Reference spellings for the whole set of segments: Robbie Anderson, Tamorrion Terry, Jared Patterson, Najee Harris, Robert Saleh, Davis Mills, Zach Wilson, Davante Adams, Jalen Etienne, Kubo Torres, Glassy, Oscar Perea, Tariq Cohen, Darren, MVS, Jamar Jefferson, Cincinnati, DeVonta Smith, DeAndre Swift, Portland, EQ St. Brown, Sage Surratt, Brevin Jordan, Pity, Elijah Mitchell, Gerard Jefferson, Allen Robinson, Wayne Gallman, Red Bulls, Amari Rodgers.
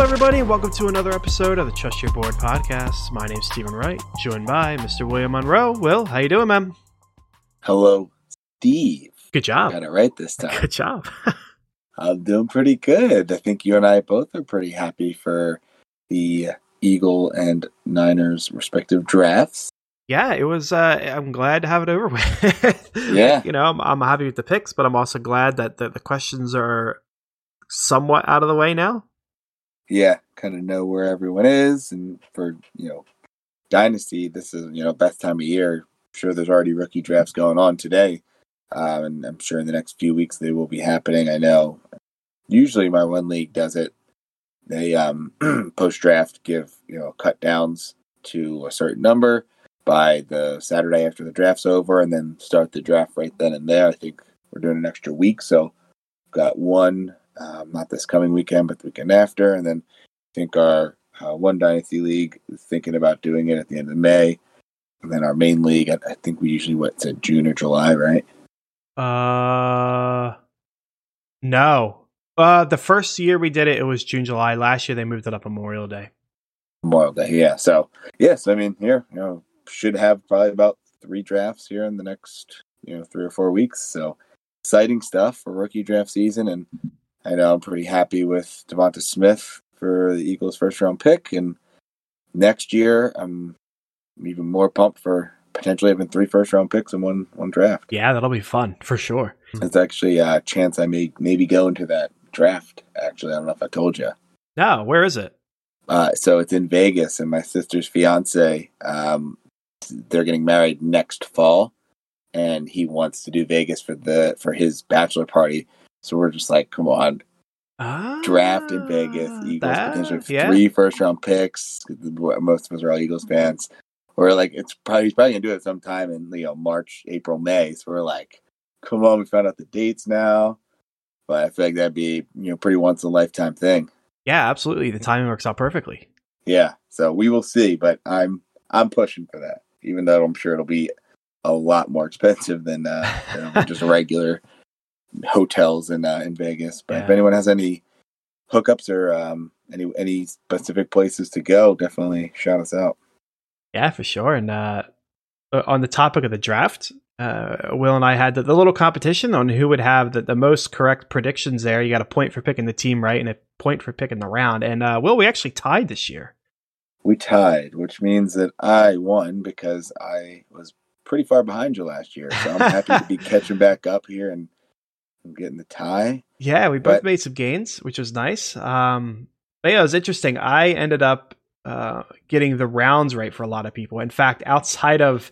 up, everybody, and welcome to another episode of the Trust Your Board podcast. My name's Stephen Wright, joined by Mr. William Monroe. Will, how you doing, man? Hello, Steve. Good job. Got it right this time. Good job. I'm doing pretty good. I think you and I both are pretty happy for the Eagle and Niners respective drafts. Yeah, it was. I'm glad to have it over with. Yeah, you know, I'm happy with the picks, but I'm also glad that the questions are somewhat out of the way now. Yeah, kind of know where everyone is, and for Dynasty, this is best time of year. I'm sure there's already rookie drafts going on today, and I'm sure in the next few weeks they will be happening. I know. Usually, my one league does it. They post draft give cut downs to a certain number by the Saturday after the draft's over, and then start the draft right then and there. I think we're doing an extra week, so got one, not this coming weekend, but the weekend after, and then I think our one Dynasty League is thinking about doing it at the end of May, and then our main league, I think we usually, said June or July, right? No. The first year we did it, it was June, July. Last year, they moved it up Memorial Day. Memorial Day, yeah. So, yes, I mean, here, should have probably about three drafts here in the next 3 or 4 weeks. So exciting stuff for rookie draft season, and I know I'm pretty happy with Devonta Smith for the Eagles' first round pick. And next year, I'm even more pumped for potentially having 3 first round picks in one draft. Yeah, that'll be fun for sure. It's actually a chance I may maybe go into that draft. Actually, I don't know if I told you. No, where is it? So it's in Vegas, and my sister's fiance. They're getting married next fall, and he wants to do Vegas for his bachelor party. So we're just like, come on, draft in Vegas. Eagles potentially 3 first round picks. Most of us are all Eagles fans. We're like, he's probably gonna do it sometime in March, April, May. So we're like, come on, we found out the dates now. But I feel like that'd be pretty once in a lifetime thing. Yeah, absolutely. The timing works out perfectly. Yeah, so we will see, but I'm pushing for that. Even though I'm sure it'll be a lot more expensive than just regular hotels in Vegas. But if anyone has any hookups or any specific places to go, definitely shout us out. Yeah, for sure. And on the topic of the draft, Will and I had the little competition on who would have the most correct predictions there. You got a point for picking the team right and a point for picking the round. And Will, we actually tied this year. We tied, which means that I won because I was pretty far behind you last year. So I'm happy to be catching back up here and getting the tie. Yeah, we both made some gains, which was nice. But yeah, it was interesting. I ended up getting the rounds right for a lot of people. In fact, outside of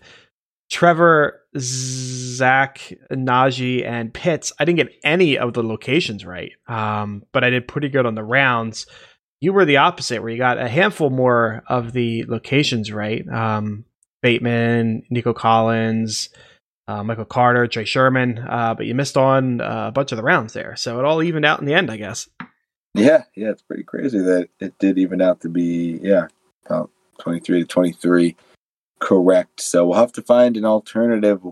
Trevor, Zach, Najee, and Pitts, I didn't get any of the locations right. But I did pretty good on the rounds. You were the opposite, where you got a handful more of the locations right. Bateman, Nico Collins, Michael Carter, Trey Sermon, but you missed on a bunch of the rounds there. So it all evened out in the end, I guess. Yeah, it's pretty crazy that it did even out to be, about 23 to 23 correct. So we'll have to find an alternative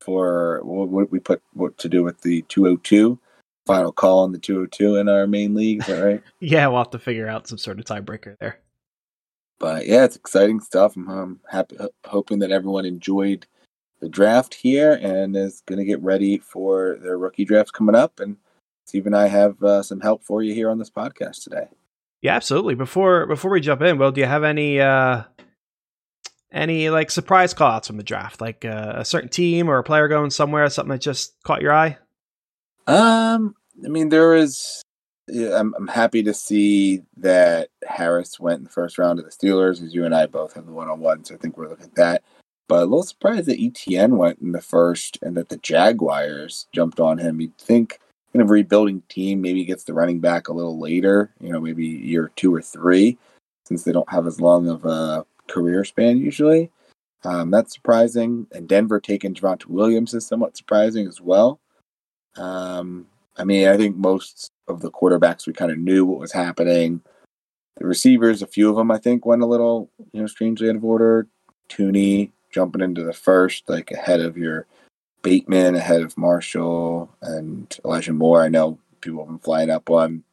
for what we put, what to do with the 202. Final call on the 202 in our main league, is that right? Yeah, we'll have to figure out some sort of tiebreaker there. But yeah, it's exciting stuff. I'm happy, hoping that everyone enjoyed the draft here and is going to get ready for their rookie drafts coming up. And Steve and I have some help for you here on this podcast today. Yeah, absolutely. Before we jump in, Will, do you have any like surprise callouts from the draft, like a certain team or a player going somewhere, something that just caught your eye? I mean, there is. Yeah, I'm happy to see that Harris went in the first round to the Steelers, as you and I both have the one-on-one, so I think we're looking at that. But a little surprised that Etienne went in the first, and that the Jaguars jumped on him. You'd think in a rebuilding team, maybe gets the running back a little later, maybe year 2 or 3, since they don't have as long of a career span usually. That's surprising. And Denver taking Javonte Williams is somewhat surprising as well. I mean, I think most of the quarterbacks, we kind of knew what was happening. The receivers, a few of them, I think, went a little, strangely out of order. Toney jumping into the first, like ahead of your Bateman, ahead of Marshall and Elijah Moore. I know people have been flying up on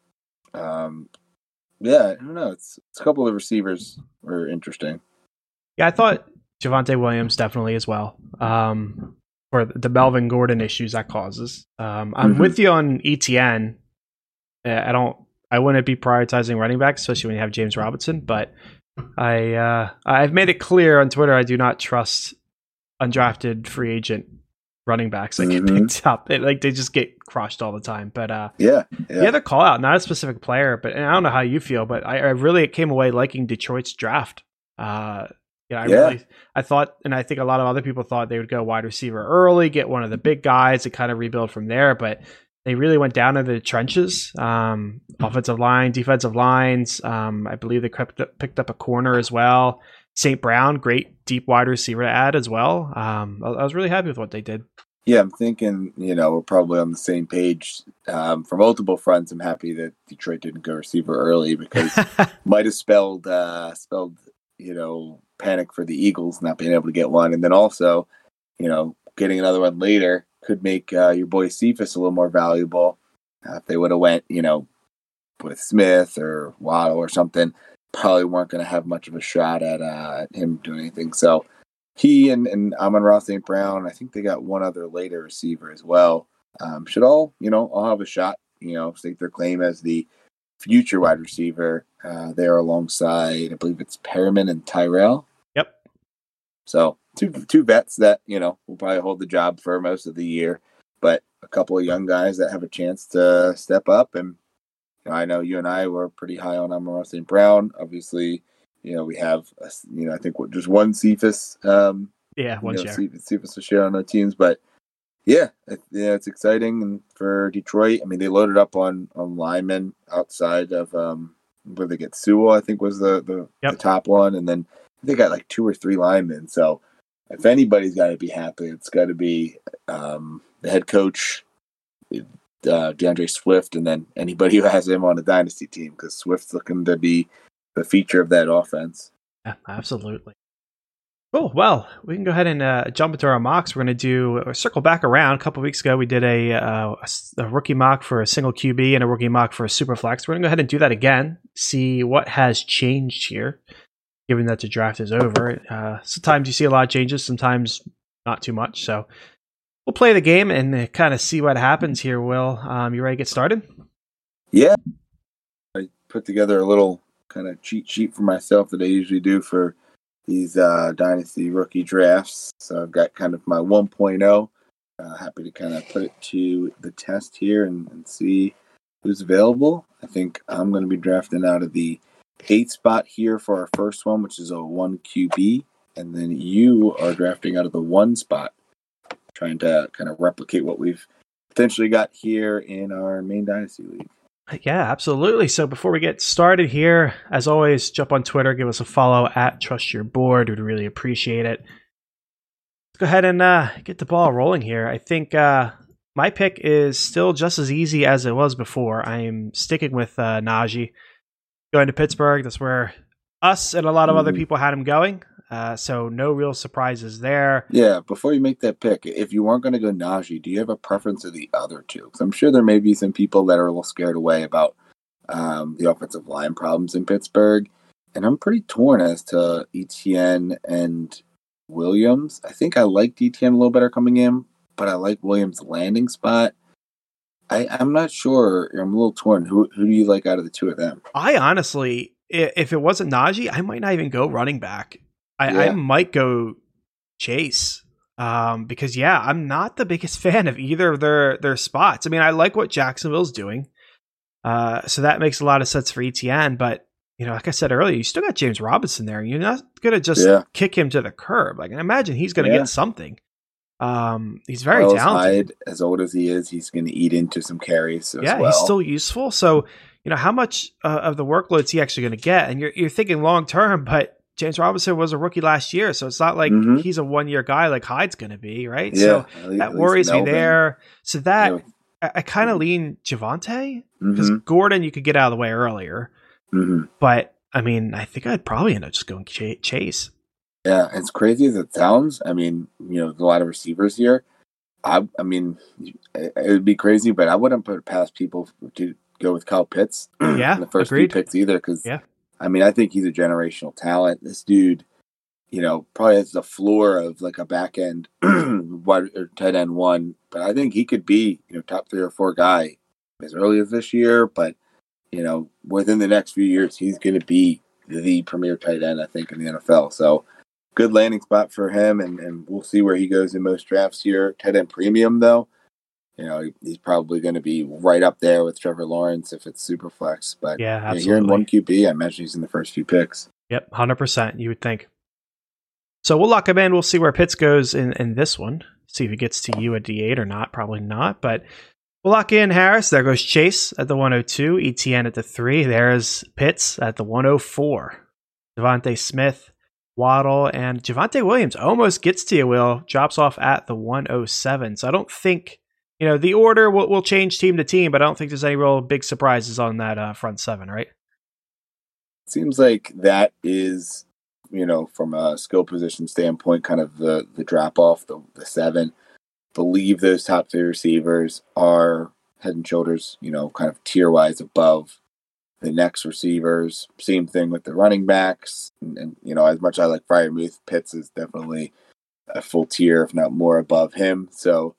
Yeah, I don't know. It's a couple of receivers were interesting. Yeah, I thought Javonte Williams definitely as well. For the Melvin Gordon issues that causes. I'm with you on Etienne. I wouldn't be prioritizing running backs, especially when you have James Robinson, but I've made it clear on Twitter I do not trust undrafted free agent running backs that get picked up. They just get crushed all the time. But the other call out, not a specific player, but and I don't know how you feel, but I really came away liking Detroit's draft. I thought, and I think a lot of other people thought they would go wide receiver early, get one of the big guys and kind of rebuild from there, but they really went down into the trenches, offensive line, defensive lines. I believe they picked up a corner as well. St. Brown, great deep wide receiver to add as well. I was really happy with what they did. Yeah, I'm thinking, we're probably on the same page for multiple fronts. I'm happy that Detroit didn't go receiver early because might have spelled panic for the Eagles not being able to get one. And then also, getting another one later could make your boy Cephas a little more valuable. If they would have went, with Smith or Waddle or something, probably weren't going to have much of a shot at him doing anything. So he and Amon-Ra St. Brown, I think they got one other later receiver as well, should all have a shot, stake their claim as the future wide receiver there alongside, I believe it's Perriman and Tyrell. Yep. So two vets that, will probably hold the job for most of the year, but a couple of young guys that have a chance to step up. And I know you and I were pretty high on Amon-Ra St. Brown. Obviously, we have, I think just one Cephas. One share. Cephas will share on our teams, but yeah, it's exciting for Detroit. I mean, they loaded up on linemen outside of where they get Sewell, I think was the top one. And then they got like two or three linemen. So if anybody's got to be happy, it's got to be the head coach, DeAndre Swift, and then anybody who has him on a dynasty team, because Swift's looking to be the feature of that offense. Yeah, absolutely. Cool. Well, we can go ahead and jump into our mocks. We're going to circle back around. A couple of weeks ago, we did a rookie mock for a single QB and a rookie mock for a super flex. We're going to go ahead and do that again, see what has changed here, given that the draft is over. Sometimes you see a lot of changes, sometimes not too much. So we'll play the game and kind of see what happens here, Will. You ready to get started? Yeah. I put together a little kind of cheat sheet for myself that I usually do for these dynasty rookie drafts. So I've got kind of my 1.0. Happy to kind of put it to the test here and see who's available. I think I'm going to be drafting out of the 8th spot here for our first one, which is a 1 QB. And then you are drafting out of the 1 spot, trying to kind of replicate what we've potentially got here in our main dynasty league. Yeah, absolutely. So before we get started here, as always, jump on Twitter, give us a follow at Trust Your Board. We'd really appreciate it. Let's go ahead and get the ball rolling here. I think my pick is still just as easy as it was before. I am sticking with Najee. Going to Pittsburgh, that's where us and a lot of other people had him going. So no real surprises there. Yeah, before you make that pick, if you weren't going to go Najee, do you have a preference of the other two? Because I'm sure there may be some people that are a little scared away about the offensive line problems in Pittsburgh. And I'm pretty torn as to Etienne and Williams. I think I liked Etienne a little better coming in, but I like Williams' landing spot. I'm not sure. I'm a little torn. Who do you like out of the two of them? I honestly, if it wasn't Najee, I might not even go running back. I might go Chase because, I'm not the biggest fan of either of their spots. I mean, I like what Jacksonville's doing, so that makes a lot of sense for Etienne. But, like I said earlier, you still got James Robinson there. You're not going to just kick him to the curb. Like, I imagine he's going to get something. He's very talented. Hyde, as old as he is, he's going to eat into some carries as well. He's still useful. So, how much of the workload's he actually going to get? And you're thinking long term, but James Robinson was a rookie last year, so it's not like he's a one-year guy like Hyde's going to be, right? Yeah, so that worries me there. So I kind of lean Javonte because Gordon you could get out of the way earlier. But, I mean, I think I'd probably end up just going Chase. Yeah, as crazy as it sounds, I mean, there's a lot of receivers here. I mean, it would be crazy, but I wouldn't put past people to go with Kyle Pitts in the first few picks either, because I mean, I think he's a generational talent. This dude, you know, probably has the floor of like a back end wide or tight end one, but I think he could be, you know, top 3 or 4 guy as early as this year. But you know, within the next few years, he's going to be the premier tight end, I think, in the NFL. So good landing spot for him, and we'll see where he goes in most drafts here. Tight end premium, though, you know, he's probably going to be right up there with Trevor Lawrence if it's super flex. But yeah, here in one QB, I imagine he's in the first few picks. Yep, 100%, you would think. So we'll lock him in. We'll see where Pitts goes in this one. See if he gets to you at D8 or not. Probably not, but we'll lock in Harris. There goes Chase at the 102, Etienne at the 3. There's Pitts at the 104. Devontae Smith, Waddle, and Javonte Williams almost gets to you, Will. Drops off at the 107. So I don't think, you know, the order will change team to team, but I don't think there's any real big surprises on that front 7, right? Seems like that is, you know, from a skill position standpoint, kind of the drop off, the 7. Believe those top 3 receivers are head and shoulders, you know, kind of tier wise above the next receivers. Same thing with the running backs. And you know, as much as I like Freiermuth, Pitts is definitely a full tier, if not more, above him. So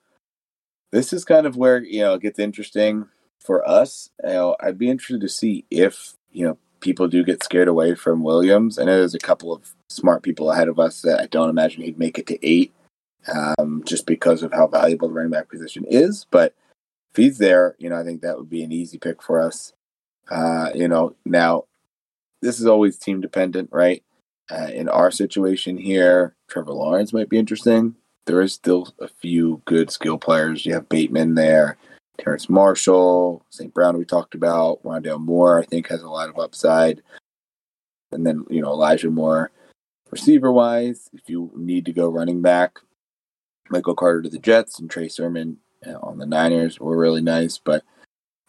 this is kind of where, you know, it gets interesting for us. You know, I'd be interested to see if, you know, people do get scared away from Williams. I know there's a couple of smart people ahead of us that I don't imagine he'd make it to 8, just because of how valuable the running back position is. But if he's there, you know, I think that would be an easy pick for us. You know, now this is always team dependent, right? In our situation here, Trevor Lawrence might be interesting. There is still a few good skill players. You have Bateman there, Terrence Marshall, St. Brown we talked about, Rondale Moore I think has a lot of upside. And then, you know, Elijah Moore. Receiver-wise, if you need to go running back, Michael Carter to the Jets and Trey Sermon on the Niners were really nice, but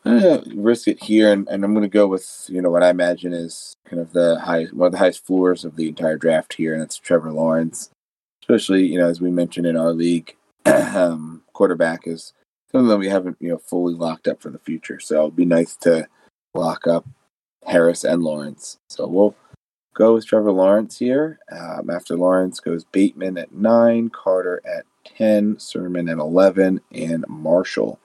I'm going to risk it here, and I'm going to go with, you know, what I imagine is kind of the highest, one of the highest floors of the entire draft here, and it's Trevor Lawrence, especially, you know, as we mentioned in our league, quarterback is something that we haven't, you know, fully locked up for the future, so it'd be nice to lock up Harris and Lawrence. So we'll go with Trevor Lawrence here. After Lawrence goes Bateman at 9, Carter at 10, Sermon at 11, and Marshall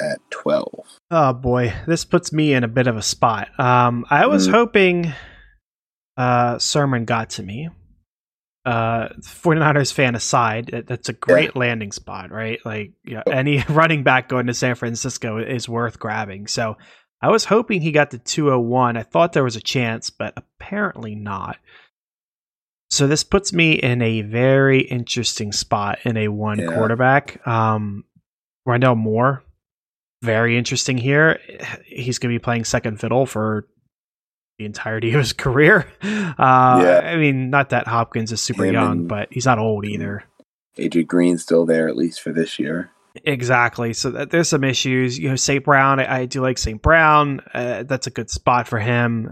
at 12. Oh boy, this puts me in a bit of a spot. I was hoping Sermon got to me. 49ers fan aside, that's a great landing spot, right? Like, you know, any running back going to San Francisco is worth grabbing. So I was hoping he got to 201. I thought there was a chance, but apparently not. So this puts me in a very interesting spot in a one quarterback. Rondale Moore, very interesting here. He's going to be playing second fiddle for the entirety of his career. I mean, not that Hopkins is super young, but he's not old either. AJ Green's still there, at least for this year. Exactly. So there's some issues, you know. St. Brown, I do like St. Brown. That's a good spot for him.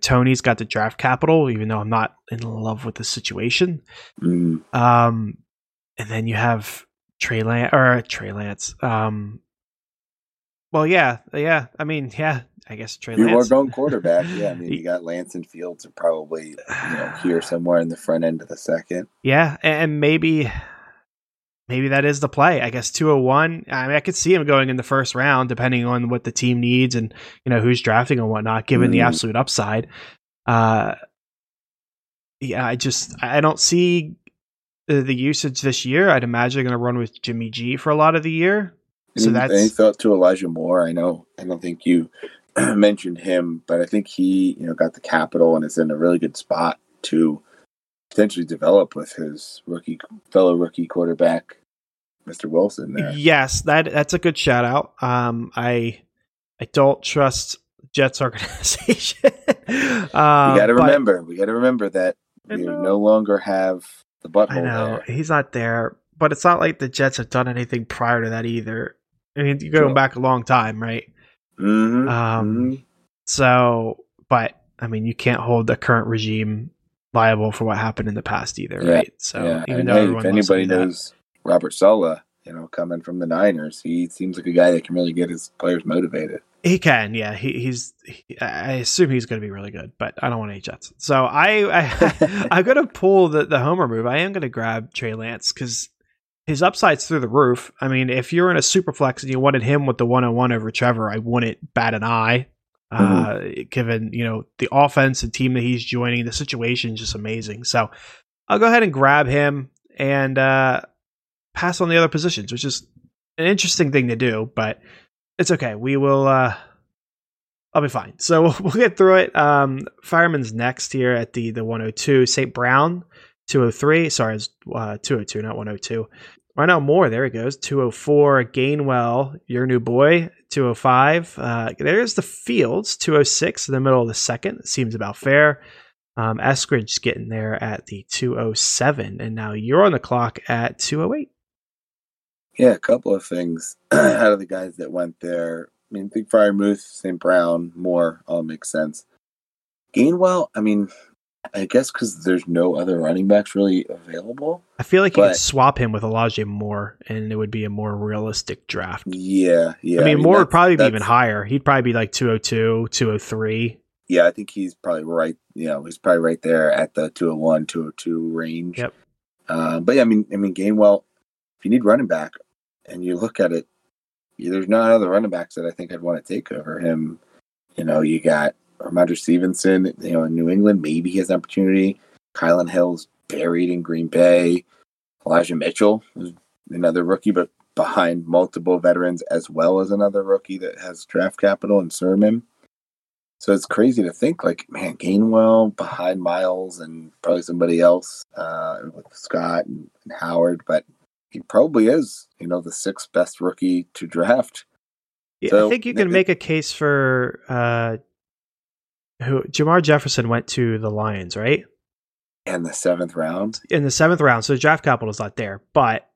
Tony's got the draft capital, even though I'm not in love with the situation. And then you have Trey Lance. I guess Trey Lance. You are going quarterback. Yeah, I mean, you got Lance and Fields are probably, you know, here somewhere in the front end of the second. Yeah, and maybe that is the play. I guess 201. I mean, I could see him going in the first round, depending on what the team needs and, you know, who's drafting and whatnot, given the absolute upside. I don't see the usage this year. I'd imagine they're going to run with Jimmy G for a lot of the year. So that's any thought to Elijah Moore. I know, I don't think you mentioned him, but I think he, you know, got the capital and is in a really good spot to potentially develop with his fellow rookie quarterback, Mr. Wilson there. Yes, that's a good shout out. I don't trust Jets organization. We got to remember that we no longer have the butthole. I know there. He's not there, but it's not like the Jets have done anything prior to that either. I mean, you're going back a long time, right? Mm-hmm. So, but I mean, you can't hold the current regime liable for what happened in the past either, right? So even though if anybody knows Robert Saleh, you know, coming from the Niners, he seems like a guy that can really get his players motivated. He can, yeah. I assume he's going to be really good, but I don't want any Jets. So I'm going to pull the homer move. I am going to grab Trey Lance because his upside's through the roof. I mean, if you're in a super flex and you wanted him with the 101 over Trevor, I wouldn't bat an eye. Given, you know, the offense and team that he's joining, the situation is just amazing. So I'll go ahead and grab him and pass on the other positions, which is an interesting thing to do, but it's okay. We will, I'll be fine. So we'll get through it. Fireman's next here at the 102. St. Brown, 203. Sorry, it's 202, not 102. Rondale Moore, there he goes, 204. Gainwell, your new boy, 205. There's the Fields, 206 in the middle of the second. Seems about fair. Eskridge getting there at the 207. And now you're on the clock at 208. Yeah, a couple of things out of the guys that went there. I mean, Big Fryermuth, St. Brown, Moore, all makes sense. Gainwell, I mean, I guess because there's no other running backs really available. I feel like you could swap him with Elijah Moore, and it would be a more realistic draft. Yeah. I mean Moore would probably be even higher. He'd probably be like 202, 203. Yeah, I think he's probably right. You know, he's probably right there at the 201, 202 range. Yep. But yeah, I mean, Gainwell. If you need running back, and you look at it, there's no other running backs that I think I'd want to take over him. You know, you got Rhamondre Stevenson, you know, in New England, maybe he has an opportunity. Kylan Hill's buried in Green Bay. Elijah Mitchell is another rookie, but behind multiple veterans as well as another rookie that has draft capital in Sermon. So it's crazy to think, like, man, Gainwell behind Miles and probably somebody else with Scott and Howard, but he probably is, you know, the sixth best rookie to draft. Yeah, so, I think you can make a case for... Jamar Jefferson went to the Lions, right? In the seventh round. So draft capital is not there, but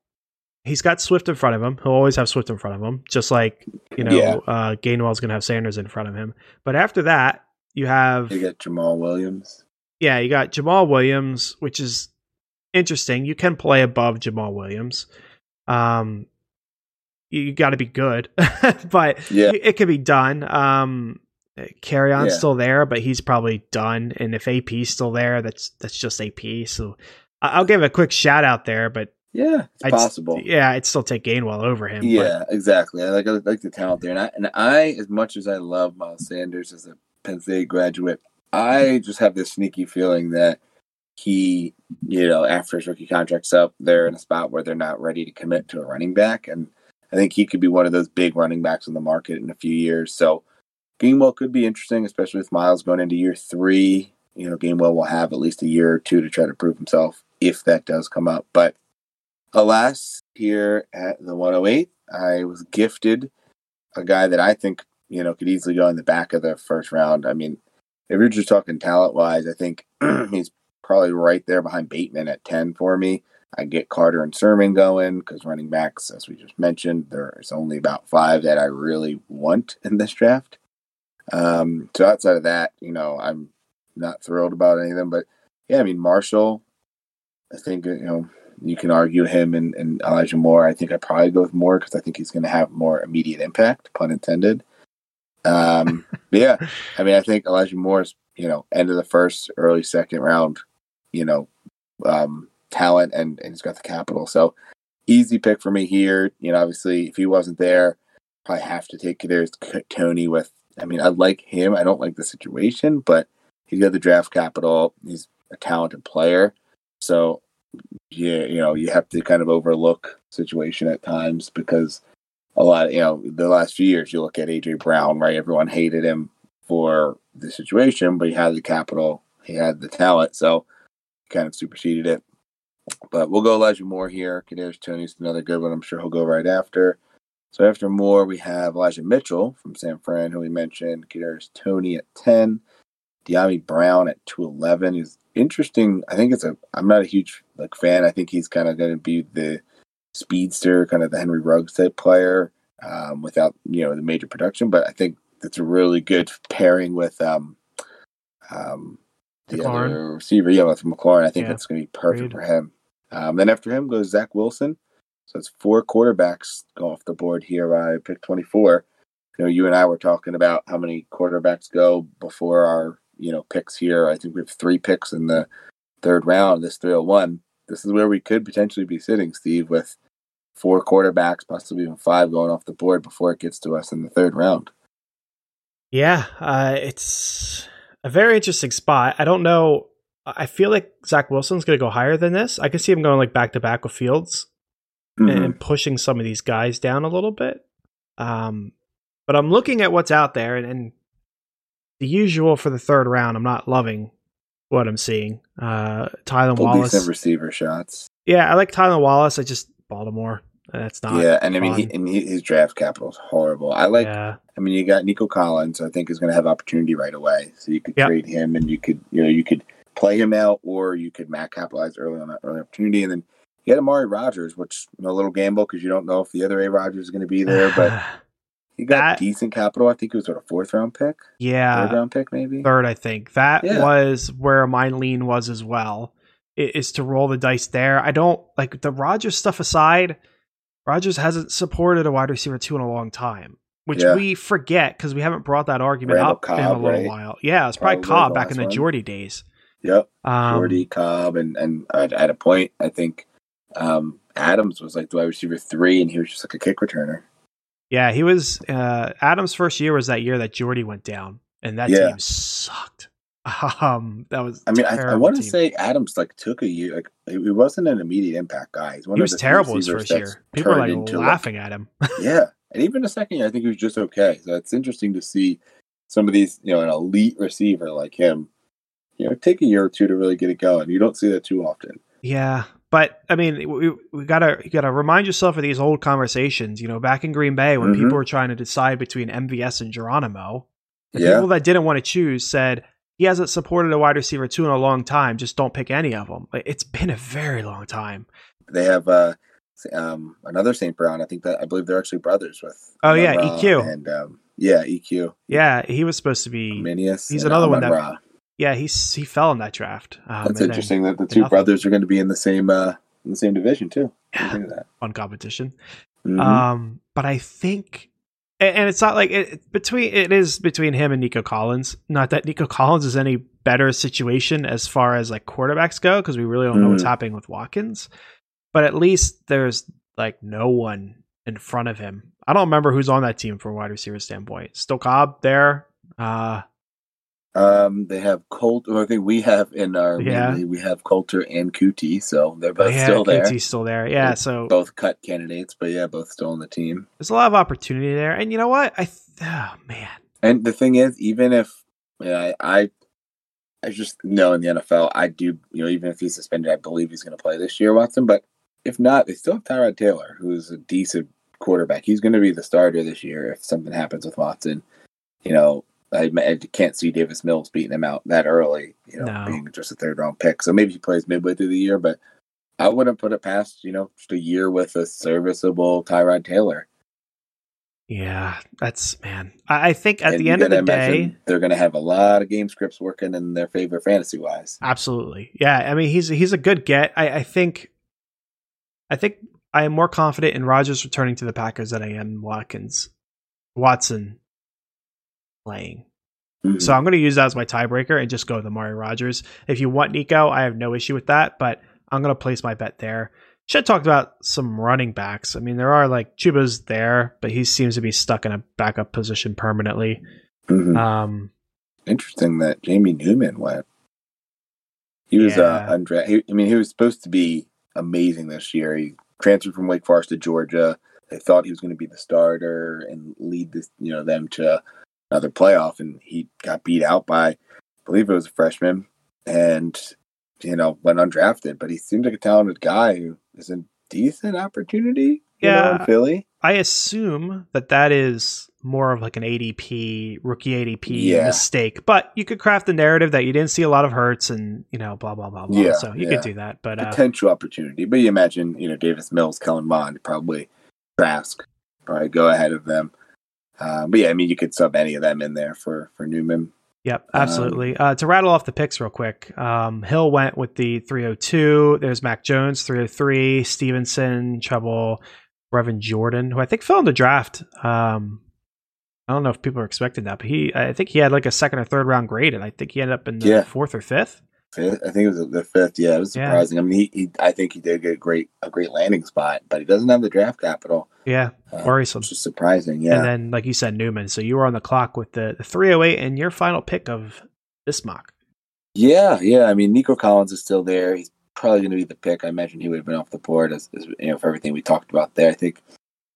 he's got Swift in front of him. He'll always have Swift in front of him, just like, you know, Gainwell's going to have Sanders in front of him. But after that, you got Jamal Williams. Yeah, you got Jamal Williams, which is interesting. You can play above Jamal Williams. You got to be good, but it can be done. Carry on's still there, but he's probably done. And if AP's still there, that's just AP. So I'll give a quick shout out there, but yeah, it's possible. Yeah, I'd still take Gainwell over him. Yeah, but exactly. I like the talent there, and I, as much as I love Miles Sanders as a Penn State graduate, I just have this sneaky feeling that he, you know, after his rookie contract's up, they're in a spot where they're not ready to commit to a running back, and I think he could be one of those big running backs on the market in a few years. So Gainwell could be interesting, especially with Miles going into year three. You know, Gainwell will have at least a year or two to try to prove himself if that does come up. But alas, here at the 108, I was gifted a guy that I think, you know, could easily go in the back of the first round. I mean, if you're just talking talent-wise, I think he's probably right there behind Bateman at 10 for me. I get Carter and Sermon going because running backs, as we just mentioned, there's only about five that I really want in this draft. So outside of that, you know, I'm not thrilled about any of them, but yeah, I mean, Marshall, I think, you know, you can argue him and Elijah Moore. I think I probably go with Moore because I think he's going to have more immediate impact, pun intended. Yeah, I mean, I think Elijah Moore's, you know, end of the first, early second round, you know, talent and he's got the capital. So easy pick for me here. You know, obviously if he wasn't there, probably have to take Kadarius Toney with, I mean, I like him. I don't like the situation, but he's got the draft capital. He's a talented player. So, yeah, you know, you have to kind of overlook situation at times because a lot, you know, the last few years, you look at A.J. Brown, right? Everyone hated him for the situation, but he had the capital. He had the talent. So he kind of superseded it. But we'll go Elijah Moore here. Kadarius Toney's another good one. I'm sure he'll go right after. So after Moore, we have Elijah Mitchell from San Fran, who we mentioned. Kadarius Toney at 10. Deami Brown at 211. He's interesting. I think I'm not a huge like fan. I think he's kind of going to be the speedster, kind of the Henry Ruggs type player without, you know, the major production. But I think that's a really good pairing with the McLaurin. Other receiver. Yeah, with McLaurin. I think that's going to be perfect for him. Then after him goes Zach Wilson. So it's four quarterbacks go off the board here by pick 24. you know, you and I were talking about how many quarterbacks go before our, you know, picks here. I think we have 3 picks in the third round of this 301. This is where we could potentially be sitting, Steve, with 4 quarterbacks, possibly even 5 going off the board before it gets to us in the third round. Yeah, it's a very interesting spot. I don't know. I feel like Zach Wilson's going to go higher than this. I can see him going like back-to-back with Fields and pushing some of these guys down a little bit. But I'm looking at what's out there, and the usual for the third round, I'm not loving what I'm seeing. Tylan Wallace. Decent receiver shots. Yeah, I like Tylan Wallace. I just Baltimore. That's not. Yeah, and I mean, his draft capital is horrible. I like. Yeah. I mean, you got Nico Collins. I think is going to have opportunity right away, so you could trade him, and you could play him out, or you could max capitalize early on that early opportunity, and then you had Amari Rodgers, which a little gamble because you don't know if the other A Rodgers is going to be there, but he got decent capital. I think it was sort of 4th round pick. Yeah, 3rd round pick maybe. 3rd, I think. That was where my lean was as well. Is to roll the dice there. I don't like the Rodgers stuff aside. Rodgers hasn't supported a wide receiver 2 in a long time, which we forget because we haven't brought that argument Randall up Cobb, in a little while. Yeah, it's probably Cobb back in the Jordy days. Yep, Jordy, Cobb, and at a point, I think Adams was like the wide receiver 3, and he was just like a kick returner. Yeah, he was. Adams' first year was that year that Jordy went down, and that team sucked. That was. I mean, I want to say Adams like took a year. Like he wasn't an immediate impact guy. He was terrible his first year. People were like laughing at him. Yeah, and even the second year, I think he was just okay. So it's interesting to see some of these, you know, an elite receiver like him, you know, take a year or 2 to really get it going. You don't see that too often. Yeah, but I mean, you gotta remind yourself of these old conversations. You know, back in Green Bay when people were trying to decide between MVS and Geronimo, the people that didn't want to choose said, he hasn't supported a wide receiver 2 in a long time. Just don't pick any of them. It's been a very long time. They have another St. Brown. I believe they're actually brothers with. Oh yeah, EQ. And EQ. Yeah, he was supposed to be. Aminius, he's another Amon-Ra. One that. Yeah, he fell in that draft. That's interesting that the 2 brothers are going to be in the same division too. Yeah, fun competition. Mm-hmm. But I think. And it's not like it is between him and Nico Collins. Not that Nico Collins is any better situation as far as like quarterbacks go, because we really don't know what's happening with Watkins. But at least there's like no one in front of him. I don't remember who's on that team from a wide receiver standpoint. Still Cobb there. They have Colt. I think we have in our we have Coulter and Kuti, so they're both still there. Kuti's still there, yeah. They're so both cut candidates, but both still on the team. There's a lot of opportunity there, and you know what? Oh man. And the thing is, even if I just know in the NFL, I do. You know, even if he's suspended, I believe he's going to play this year, Watson. But if not, they still have Tyrod Taylor, who's a decent quarterback. He's going to be the starter this year if something happens with Watson. You know. I can't see Davis Mills beating him out that early, you know, being just a 3rd round pick. So maybe he plays midway through the year, but I wouldn't put it past, you know, just a year with a serviceable Tyrod Taylor. Yeah, that's, man. I think at the end of the day, they're going to have a lot of game scripts working in their favor fantasy wise. Absolutely. Yeah. I mean, he's a good get. I think I am more confident in Rodgers returning to the Packers than I am Watson. Playing. So I'm going to use that as my tiebreaker and just go with Amari Rodgers. If you want Nico, I have no issue with that, but I'm going to place my bet there. Should talk about some running backs. I mean, there are like Chuba's there, but he seems to be stuck in a backup position permanently. Interesting that Jamie Newman went. He was undrafted. I mean, he was supposed to be amazing this year. He transferred from Wake Forest to Georgia. They thought he was going to be the starter and lead this, you know, them to another playoff, and he got beat out by, I believe it was a freshman, and, you know, went undrafted, but he seemed like a talented guy who is a decent opportunity in Philly. I assume that is more of like an ADP, rookie ADP mistake, but you could craft the narrative that you didn't see a lot of Hurts and, you know, blah, blah, blah, blah. Yeah, so you could do that, but potential opportunity, but you imagine, you know, Davis Mills, Kellen Mond, probably Trask, probably go ahead of them. But yeah, I mean, you could sub any of them in there for Newman. Yep, absolutely. To rattle off the picks real quick, Hill went with the 302. There's Mac Jones, 303, Stevenson, Treble, Brevin Jordan, who I think fell in the draft I don't know if people are expecting that, but I think he had like a second or third round grade, and I think he ended up in the fourth or fifth. I think it was the fifth. Yeah, it was surprising. I mean, I think he did get a great landing spot, but he doesn't have the draft capital. Yeah, worrisome. Which is surprising. Yeah, and then like you said, Newman. So you were on the clock with the 308 and your final pick of this mock. Yeah. I mean, Nico Collins is still there. He's probably going to be the pick. I imagine he would have been off the board as you know, for everything we talked about there. I think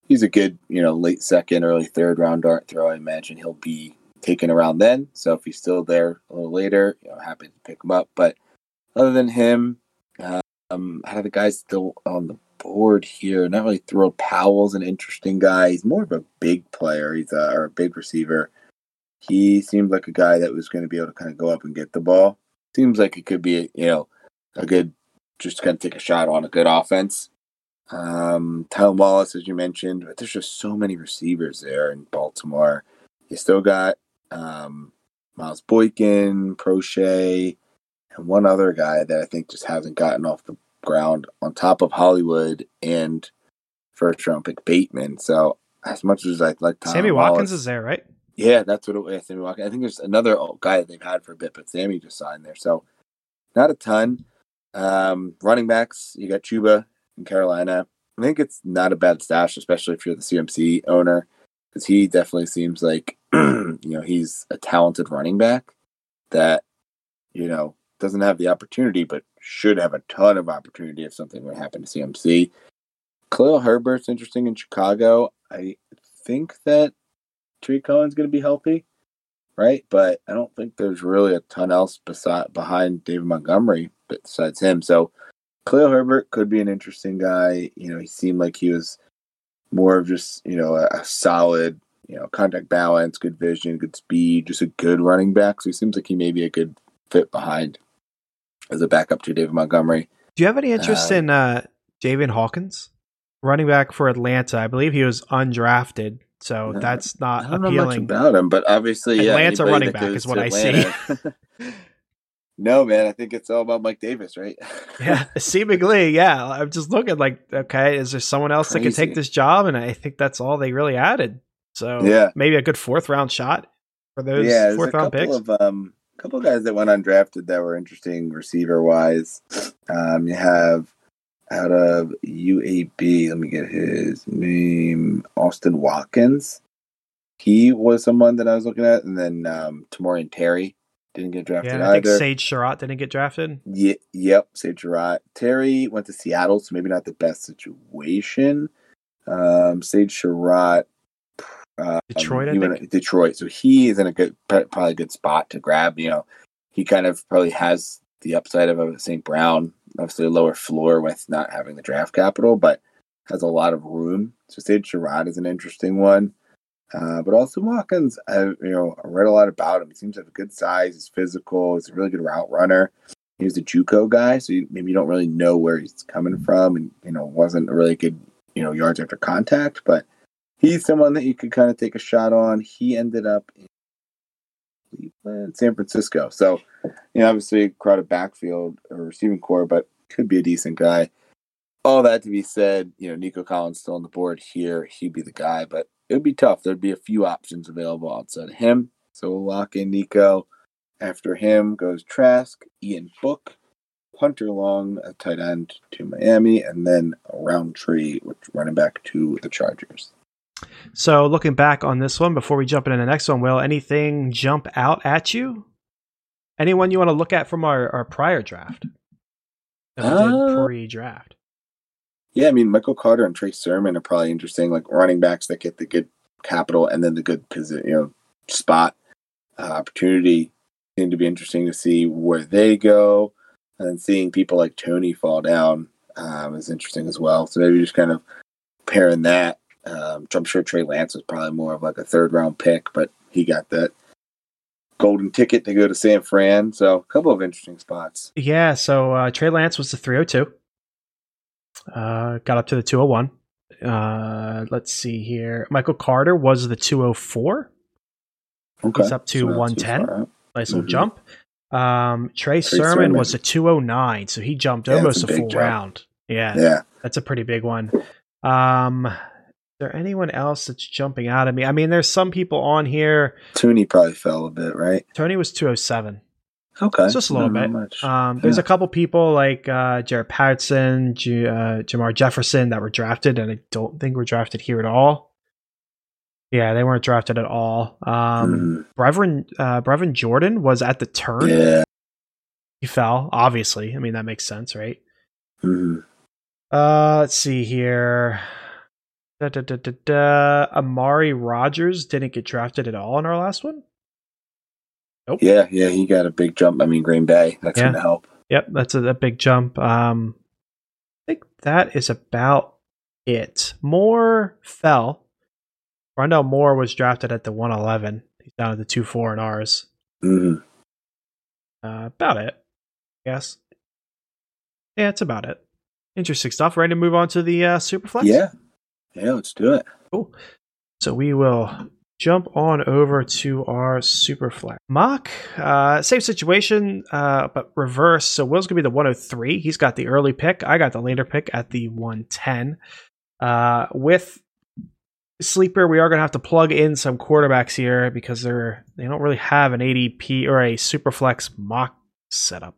he's a good, you know, late second, early third round dart throw. I imagine he'll be taken around then. So if he's still there a little later, you know, happy to pick him up. But other than him, how are the guys still on the board here? Not really thrilled. Powell's an interesting guy. He's more of a big player. He's a big receiver. He seemed like a guy that was going to be able to kind of go up and get the ball. Seems like it could be, you know, a good, just kind of take a shot on a good offense. Tylan Wallace, as you mentioned, but there's just so many receivers there in Baltimore. You still got Miles Boykin, Prochet, and one other guy that I think just hasn't gotten off the ground on top of Hollywood and first-round pick Bateman. So as much as I'd like Tylan Sammy Wallace, Watkins is there, right? Yeah, that's what it was. Sammy Watkins. I think there's another guy that they've had for a bit, but Sammy just signed there. So not a ton. Running backs, you got Chuba in Carolina. I think it's not a bad stash, especially if you're the CMC owner, because he definitely seems like, you know, he's a talented running back that, you know, doesn't have the opportunity, but should have a ton of opportunity if something would happen to CMC. Khalil Herbert's interesting in Chicago. I think that Tariq Cohen's going to be healthy, right? But I don't think there's really a ton else behind David Montgomery besides him. So Khalil Herbert could be an interesting guy. You know, he seemed like he was more of just, you know, a solid, you know, contact balance, good vision, good speed, just a good running back. So he seems like he may be a good fit behind as a backup to David Montgomery. Do you have any interest in Javen Hawkins, running back for Atlanta? I believe he was undrafted, so that's not appealing. I don't know much about him, but obviously, Atlanta running back is what Atlanta. I see. No, man, I think it's all about Mike Davis, right? Yeah, seemingly, yeah. I'm just looking like, okay, is there someone else that can take this job? And I think that's all they really added. So maybe a good fourth-round shot for those fourth-round picks. A couple of guys that went undrafted that were interesting receiver-wise. You have out of UAB, let me get his name, Austin Watkins. He was someone that I was looking at. And then Tamorian Terry. Didn't get drafted either. I think Sage Surratt didn't get drafted. Yeah, yep, Sage Surratt. Terry went to Seattle, so maybe not the best situation. Sage Surratt. Detroit, I think. Detroit, so he is in a probably good spot to grab. You know, he kind of probably has the upside of a St. Brown, obviously a lower floor with not having the draft capital, but has a lot of room. So Sage Surratt is an interesting one. But also Watkins, I read a lot about him. He seems to have a good size. He's physical. He's a really good route runner. He was a JUCO guy, so maybe you don't really know where he's coming from, and you know wasn't a really good yards after contact. But he's someone that you could kind of take a shot on. He ended up in San Francisco, so obviously a crowded backfield or receiving core, but could be a decent guy. All that to be said, Nico Collins still on the board here. He'd be the guy, but it would be tough. There'd be a few options available outside of him. So we'll lock in Nico. After him goes Trask, Ian Book, Hunter Long, a tight end to Miami, and then Roundtree, which running back to the Chargers. So looking back on this one, before we jump into the next one, Will, anything jump out at you? Anyone you want to look at from our prior draft? Pre-draft. Yeah, I mean, Michael Carter and Trey Sermon are probably interesting, like running backs that get the good capital and then the good position, spot opportunity. Seem to be interesting to see where they go, and seeing people like Toney fall down is interesting as well. So maybe just kind of pairing that. I'm sure Trey Lance was probably more of like a third round pick, but he got that golden ticket to go to San Fran. So a couple of interesting spots. Yeah. So Trey Lance was the 302. Got up to the 201. Let's see here. Michael Carter was the 204. Okay. He's up to 110. Nice little jump. Trey Sermon was a 209, so he jumped almost a full round. Yeah, that's a pretty big one. there anyone else that's jumping out at me? I mean, there's some people on here. Toney probably fell a bit, right? Toney was 207. Okay. It's just a little bit. There's a couple people like Jared Patterson, Jamar Jefferson that were drafted, and I don't think were drafted here at all. Yeah, they weren't drafted at all. Brevin Jordan was at the turn. Yeah. He fell, obviously. I mean, that makes sense, right? Mm. Let's see here. Amari Rodgers didn't get drafted at all in our last one. Nope. Yeah, he got a big jump. I mean, Green Bay, that's going to help. Yep, that's a big jump. I think that is about it. Moore fell. Rondale Moore was drafted at the 111. He's down at the 2-4 in ours. Mm-hmm. About it, I guess. Yeah, that's about it. Interesting stuff. Ready to move on to the Superflex? Yeah, let's do it. Cool. So we will jump on over to our Superflex mock. Same situation, but reverse. So Will's going to be the 103. He's got the early pick. I got the later pick at the 110. With Sleeper, we are going to have to plug in some quarterbacks here because they don't really have an ADP or a Superflex mock setup.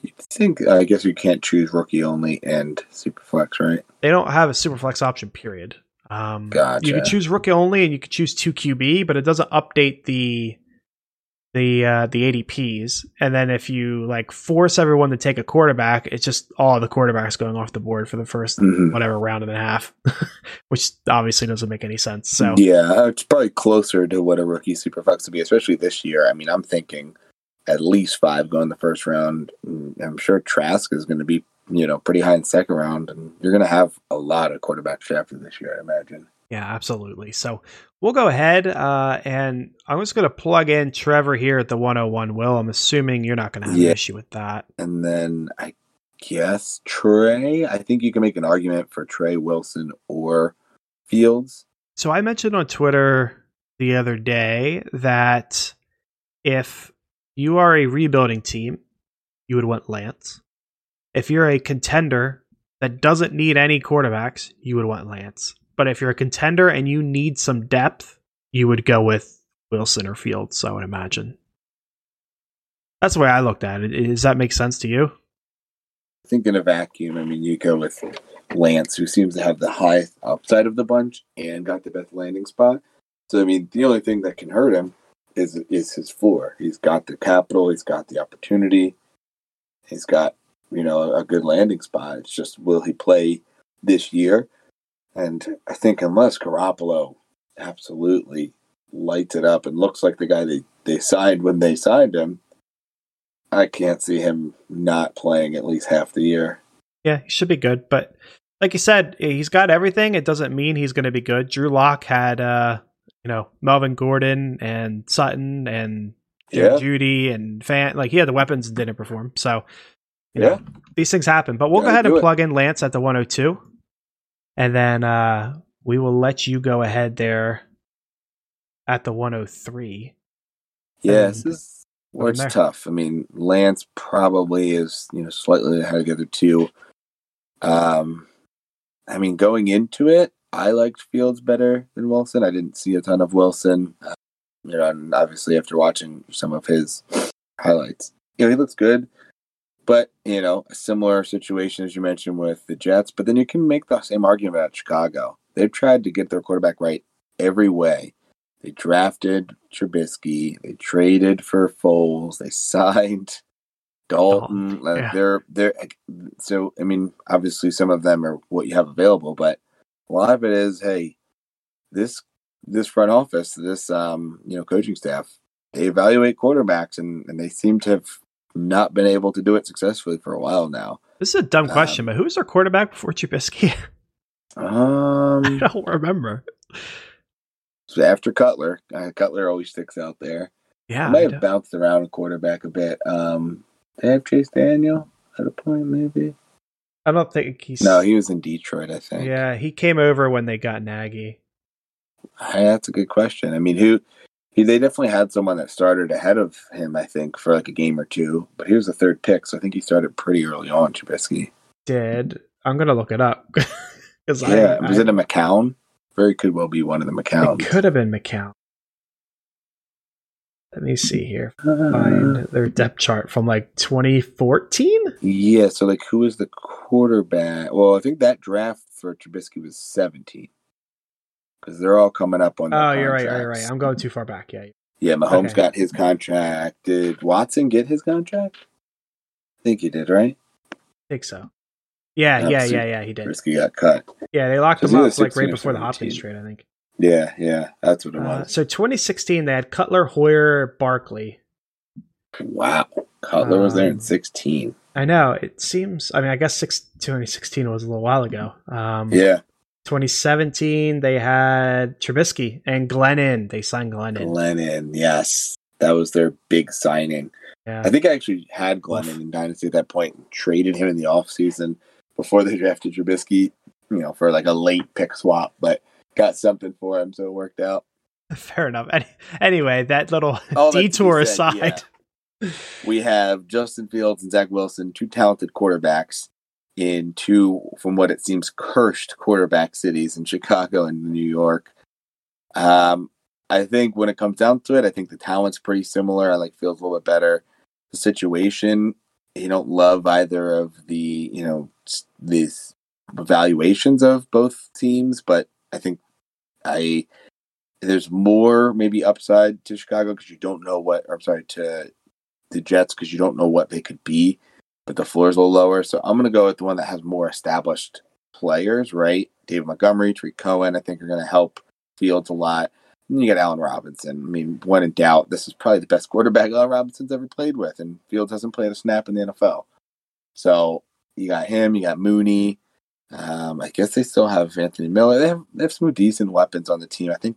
You think, I guess you can't choose rookie only and Superflex, right? They don't have a Superflex option, period. Gotcha. You can choose rookie only and you can choose 2QB, but it doesn't update the ADPs. And then if you like force everyone to take a quarterback, it's just all the quarterbacks going off the board for the first whatever round and a half, which obviously doesn't make any sense. So yeah, it's probably closer to what a rookie Superflex would be, especially this year. I mean, I'm thinking at least 5 going the first round. I'm sure Trask is going to be, pretty high in second round, and you're going to have a lot of quarterback drafted this year, I imagine. Yeah, absolutely. So we'll go ahead and I'm just going to plug in Trevor here at the 101, Will. I'm assuming you're not going to have an issue with that. And then I guess Trey, I think you can make an argument for Trey, Wilson, or Fields. So I mentioned on Twitter the other day that if you are a rebuilding team, you would want Lance. If you're a contender that doesn't need any quarterbacks, you would want Lance. But if you're a contender and you need some depth, you would go with Wilson or Fields, I would imagine. That's the way I looked at it. Does that make sense to you? I think in a vacuum, I mean, you go with Lance, who seems to have the highest upside of the bunch and got the best landing spot. So, I mean, the only thing that can hurt him is his floor. He's got the capital. He's got the opportunity. He's got a good landing spot. It's just, will he play this year? And I think unless Garoppolo absolutely lights it up and looks like the guy they signed when they signed him, I can't see him not playing at least half the year. Yeah, he should be good. But like you said, he's got everything. It doesn't mean he's going to be good. Drew Lock had, Melvin Gordon and Sutton and Judy and Fant. Like, he had the weapons and didn't perform. So, these things happen, but we'll go ahead and plug in Lance at the 102, and then we will let you go ahead there at the 103. Yeah, this is where it's tough. I mean, Lance probably is slightly ahead of the other two. I mean, going into it, I liked Fields better than Wilson. I didn't see a ton of Wilson, and obviously after watching some of his highlights, he looks good. But, a similar situation as you mentioned with the Jets. But then you can make the same argument about Chicago. They've tried to get their quarterback right every way. They drafted Trubisky. They traded for Foles. They signed Dalton. Yeah. So, I mean, obviously some of them are what you have available. But a lot of it is, hey, this front office, this coaching staff, they evaluate quarterbacks, and they seem to have not been able to do it successfully for a while now. This is a dumb question, but who was our quarterback before Trubisky? I don't remember. So after Cutler. Cutler always sticks out there. Yeah. Might have bounced around a quarterback a bit. They have Chase Daniel at a point, maybe. I don't think he's... No, he was in Detroit, I think. Yeah, he came over when they got Nagy. That's a good question. I mean, who... They definitely had someone that started ahead of him, I think, for like a game or two. But he was the third pick, so I think he started pretty early on, Trubisky. I'm going to look it up. Was it a McCown? Very could well be one of the McCowns. It could have been McCown. Let me see here. Find their depth chart from like 2014? Yeah, so like who is the quarterback? Well, I think that draft for Trubisky was 17. Because they're all coming up on their contracts. You're right. I'm going too far back, yeah. Yeah, Mahomes got his contract. Did Watson get his contract? I think he did, right? I think so. Yeah, he did. Trubisky got cut. Yeah, they locked him up like right before the Hopkins trade, I think. Yeah, that's what it was. So 2016, they had Cutler, Hoyer, Barkley. Wow, Cutler was there in 16. I know. It seems. I mean, I guess 2016 was a little while ago. 2017, they had Trubisky and Glennon. They signed Glennon. Glennon, yes, that was their big signing. Yeah. I think I actually had Glennon in Dynasty at that point and traded him in the offseason before they drafted Trubisky. You know, for like a late pick swap, but. Got something for him, so it worked out. Fair enough. Anyway, that little detour aside. Yeah. We have Justin Fields and Zach Wilson, two talented quarterbacks in two, from what it seems, cursed quarterback cities in Chicago and New York. I think when it comes down to it, I think the talent's pretty similar. I like Fields a little bit better. The situation, you don't love either of the, you know, these evaluations of both teams, but I think there's more maybe upside to Chicago because you don't know to the Jets because you don't know what they could be, but the floor is a little lower. So I'm going to go with the one that has more established players, right? David Montgomery, Tariq Cohen, I think are going to help Fields a lot. And you got Allen Robinson. I mean, when in doubt, this is probably the best quarterback Allen Robinson's ever played with, and Fields hasn't played a snap in the NFL. So you got him, you got Mooney. I guess they still have Anthony Miller. They have some decent weapons on the team. I think,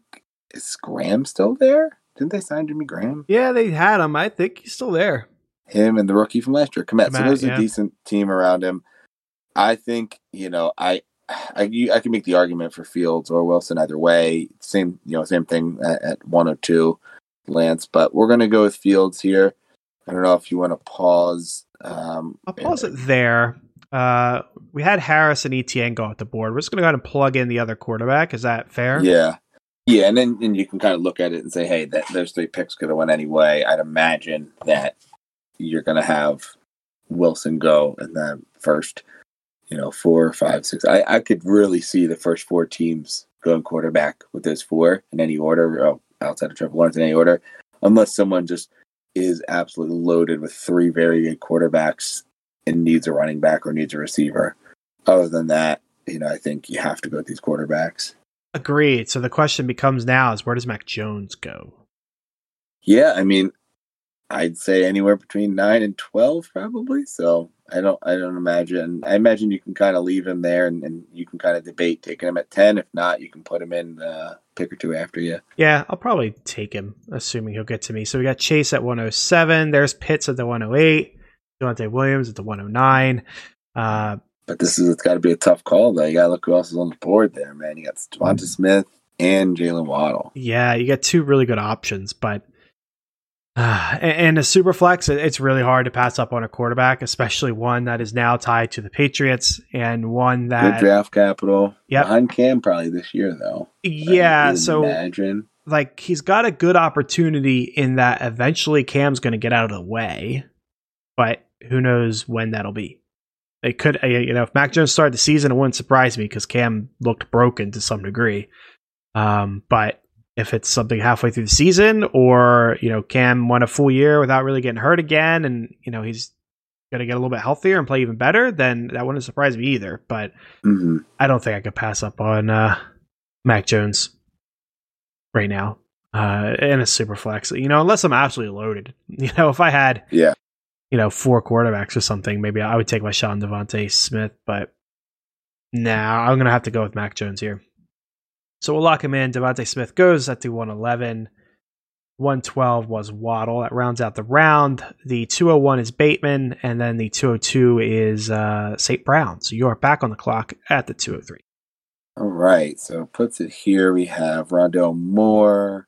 is Graham still there? Didn't they sign Jimmy Graham? Yeah, they had him. I think he's still there. Him and the rookie from last year, Kmet. So there's a decent team around him. I think, you know, I can make the argument for Fields or Wilson either way. Same thing at 102, Lance. But we're going to go with Fields here. I don't know if you want to pause. I'll pause it there. We had Harris and Etienne go off the board. We're just going to go ahead and plug in the other quarterback. Is that fair? Yeah. And then you can kind of look at it and say, hey, those three picks could have went anyway. I'd imagine that you're going to have Wilson go in the first, 4, 5, 6. I could really see the first four teams going quarterback with those four in any order, outside of Trevor Lawrence in any order, unless someone just is absolutely loaded with three very good quarterbacks and needs a running back or needs a receiver. Other than that, I think you have to go with these quarterbacks. Agreed. So the question becomes now is where does Mac Jones go? Yeah, I mean, I'd say anywhere between 9 and 12 probably. So I don't imagine. I imagine you can kind of leave him there and you can kind of debate taking him at 10. If not, you can put him in a pick or two after you. Yeah, I'll probably take him, assuming he'll get to me. So we got Chase at 107. There's Pitts at the 108. Javonte Williams at the 109. But it's got to be a tough call, though. You got to look who else is on the board there, man. You got Devonta Smith and Jaylen Waddle. Yeah, you got two really good options. But and a super flex, it's really hard to pass up on a quarterback, especially one that is now tied to the Patriots and one that... Good draft capital. Yep. On Cam probably this year, though. Yeah, so... Imagine. Like, he's got a good opportunity in that eventually Cam's going to get out of the way. But who knows when that'll be. It could, if Mac Jones started the season, it wouldn't surprise me because Cam looked broken to some degree. But if it's something halfway through the season or, Cam won a full year without really getting hurt again and, he's going to get a little bit healthier and play even better, then that wouldn't surprise me either. But I don't think I could pass up on Mac Jones right now in a super flex, unless I'm absolutely loaded. If I had... Yeah. Four quarterbacks or something. Maybe I would take my shot on Devontae Smith, but I'm going to have to go with Mac Jones here. So we'll lock him in. Devontae Smith goes at the 111. 112 was Waddle. That rounds out the round. The 201 is Bateman, and then the 202 is St. Brown. So you are back on the clock at the 203. All right. So puts it here. We have Rondale Moore.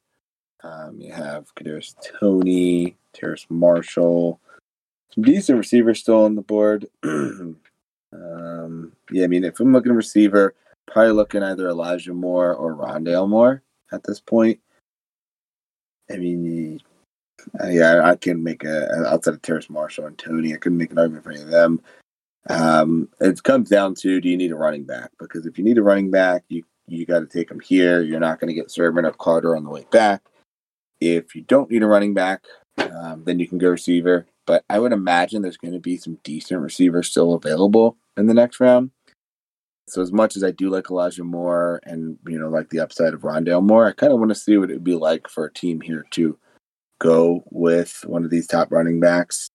You have Kadarius Toney, Terrence Marshall. Some decent receivers still on the board. I mean, if I'm looking at receiver, probably looking either Elijah Moore or Rondale Moore at this point. I mean, yeah, I can make a outside of Terrence Marshall and Toney, I couldn't make an argument for any of them. It comes down to, do you need a running back? Because if you need a running back, you got to take them here. You're not going to get Sermon or Carter on the way back. If you don't need a running back, then you can go receiver. But I would imagine there's going to be some decent receivers still available in the next round. So as much as I do like Elijah Moore and, you know, like the upside of Rondale Moore, I kind of want to see what it would be like for a team here to go with one of these top running backs.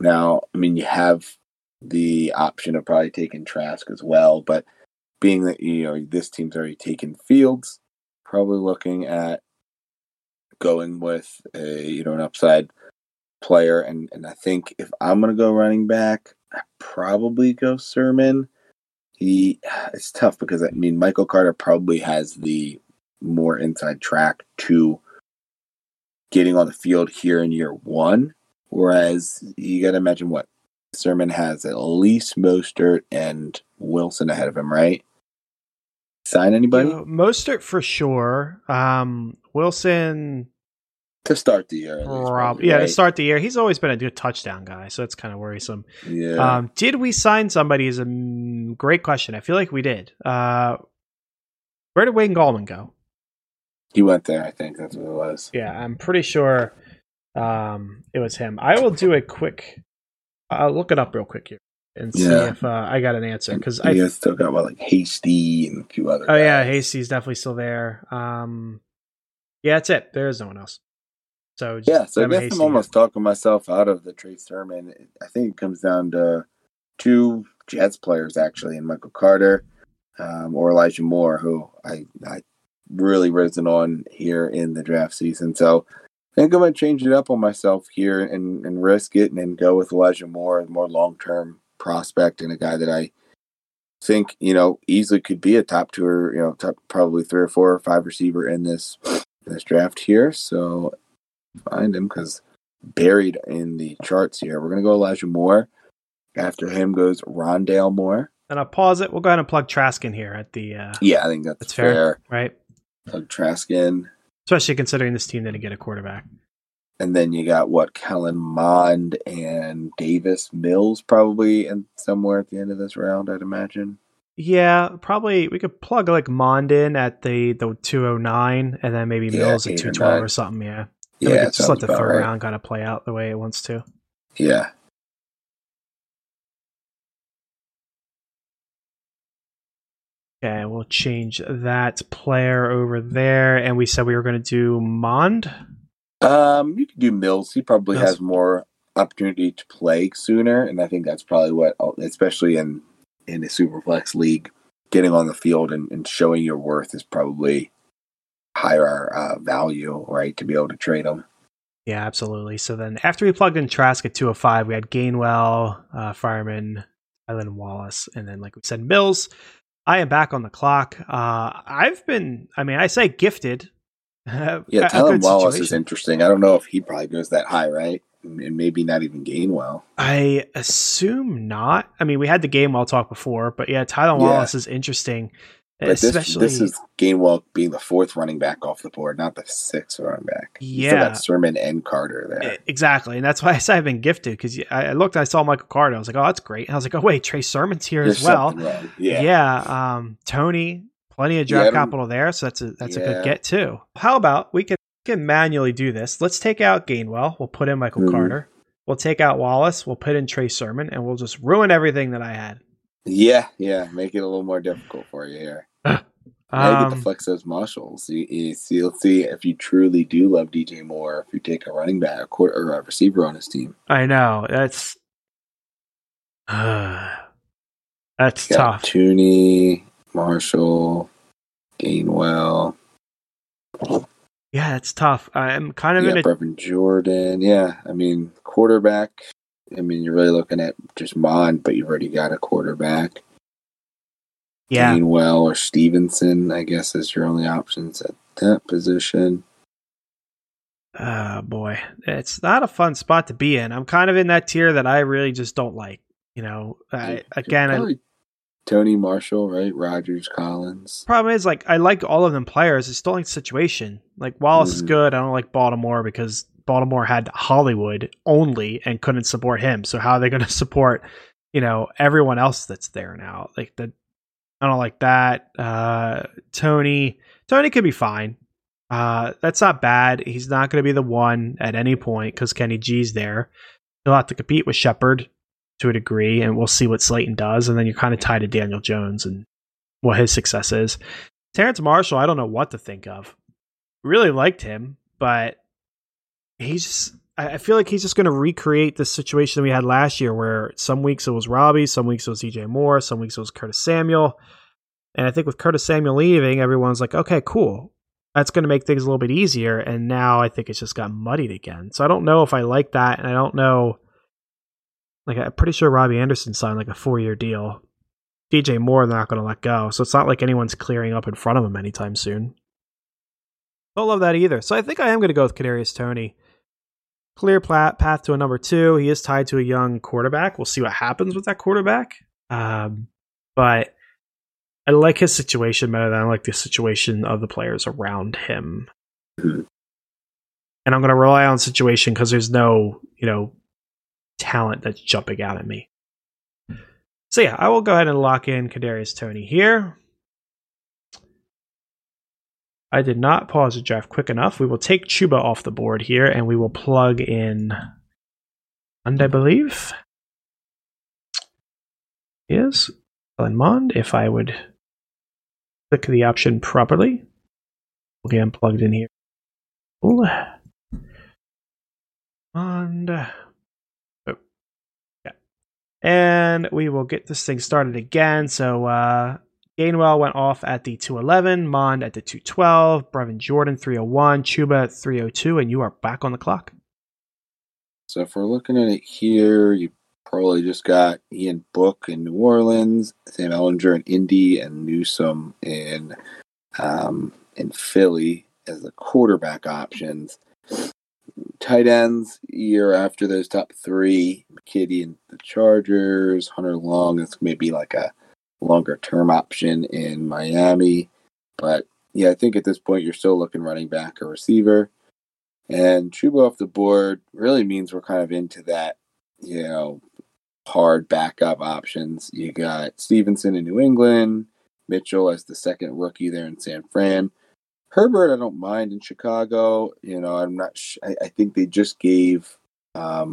Now, I mean, you have the option of probably taking Trask as well, but being that, you know, this team's already taken Fields, probably looking at going with a, you know, an upside player. And I think if I'm going to go running back, I probably go Sermon. It's tough because, I mean, Michael Carter probably has the more inside track to getting on the field here in year one, whereas you got to imagine what Sermon has at least Mostert and Wilson ahead of him, right? Sign anybody? You know, Mostert for sure. Wilson to start the year. To start the year. He's always been a good touchdown guy, so it's kind of worrisome. Yeah. Did we sign somebody is a great question. I feel like we did. Where did Wayne Gallman go? He went there, I think. That's what it was. Yeah, I'm pretty sure it was him. I will do a quick... I'll look it up real quick here and see if I got an answer. Because I still got about Hasty and a few other guys. Yeah, Hasty's definitely still there. Yeah, that's it. There is no one else. So I guess Hasty, I'm almost talking myself out of the Trey Sermon. I think it comes down to two Jets players, actually, and Michael Carter or Elijah Moore, who I really risen on here in the draft season. So I think I'm going to change it up on myself here and risk it and go with Elijah Moore, a more long-term prospect and a guy that I think, you know, easily could be a top two or, you know, top probably 3 or 4 or 5 receiver in this draft here. So find him because buried in the charts here. We're going to go Elijah Moore. After him goes Rondale Moore. And I'll pause it. We'll go ahead and plug Trask in here at the... I think that's fair. Right? Plug Trask in. Especially considering this team didn't get a quarterback. And then you got, Kellen Mond and Davis Mills probably and somewhere at the end of this round, I'd imagine. Yeah, probably we could plug Mond in at the 209 and then maybe Mills at 212 or something, yeah. And we could just let the third round kind of play out the way it wants to. Yeah. Okay, we'll change that player over there. And we said we were going to do Mond? You could do Mills. He probably has more opportunity to play sooner. And I think that's probably what, especially in a Superflex league, getting on the field and showing your worth is probably higher value, right, to be able to trade them. Yeah, absolutely. So then after we plugged in Trask at 205, we had Gainwell, Fireman, Island Wallace, and then, like we said, Mills. I am back on the clock. I've been, I say gifted. Yeah, Tylan Wallace is interesting. I don't know if he probably goes that high, right? And maybe not even Gainwell. I assume not. I mean, we had the Gainwell talk before, but yeah, Tylan Wallace is interesting. But especially, this is Gainwell being the 4th running back off the board, not the 6th running back. Yeah. You still got Sermon and Carter there. Exactly. And that's why I said I've been gifted because I saw Michael Carter. I was like, oh, that's great. And I was like, oh, wait, Trey Sermon's here as well. Yeah. Toney, plenty of draft capital there. So that's a good get too. How about we can manually do this? Let's take out Gainwell. We'll put in Michael Carter. We'll take out Wallace. We'll put in Trey Sermon and we'll just ruin everything that I had. Yeah. Make it a little more difficult for you here. Now you get to flex those muscles. You'll see if you truly do love DJ Moore, if you take a running back or a receiver on his team. I know. That's tough. Toney, Marshall, Gainwell. Yeah, it's tough. I'm kind of Brevin Jordan. Yeah, quarterback. You're really looking at just Mond, but you've already got a quarterback. Yeah. Gainwell or Stevenson, I guess, is your only options at that position. Oh, boy. It's not a fun spot to be in. I'm kind of in that tier that I really just don't like. You know, I Toney, Marshall, right? Rodgers, Collins. Problem is, like, I like all of them players. It's still like situation. Like, Wallace is good. I don't like Baltimore because Baltimore had Hollywood only and couldn't support him. So how are they going to support, you know, everyone else that's there now? Like, the, I don't like that. Toney could be fine. That's not bad. He's not going to be the one at any point because Kenny G's there. He'll have to compete with Shepard to a degree, and we'll see what Slayton does. And then you're kind of tied to Daniel Jones and what his success is. Terrence Marshall, I don't know what to think of. Really liked him, but he's just, I feel like he's just going to recreate the situation that we had last year where some weeks it was Robbie, some weeks it was DJ Moore, some weeks it was Curtis Samuel. And I think with Curtis Samuel leaving, everyone's like, okay, cool. That's going to make things a little bit easier. And now I think it's just got muddied again. So I don't know if I like that. And I don't know. Like, I'm pretty sure Robbie Anderson signed like a 4-year deal. DJ Moore, they're not going to let go. So it's not like anyone's clearing up in front of him anytime soon. Don't love that either. So I think I am going to go with Kadarius Toney. Clear path to a number 2. He is tied to a young quarterback. We'll see what happens with that quarterback. But I like his situation better than I like the situation of the players around him. And I'm going to rely on situation because there's no, you know, talent that's jumping out at me. So yeah, I will go ahead and lock in Kadarius Toney here. I did not pause the draft quick enough. We will take Chuba off the board here, and we will plug in Mond, I believe. Yes, Mond, if I would click the option properly. Okay, I'm plugged in here. Cool. Mond. And we will get this thing started again. So Gainwell went off at the 211, Mond at the 212, Brevin Jordan 301, Chuba at 302, and you are back on the clock. So if we're looking at it here, you probably just got Ian Book in New Orleans, Sam Ellinger in Indy, and Newsome in Philly as the quarterback options. Tight ends, year after those top 3, McKitty and the Chargers, Hunter Long, that's maybe like a longer term option in Miami. But yeah, I think at this point you're still looking running back or receiver. And Chuba off the board really means we're kind of into that, you know, hard backup options. You got Stevenson in New England, Mitchell as the second rookie there in San Fran. Herbert, I don't mind in Chicago. You know, I'm not. I think they just gave a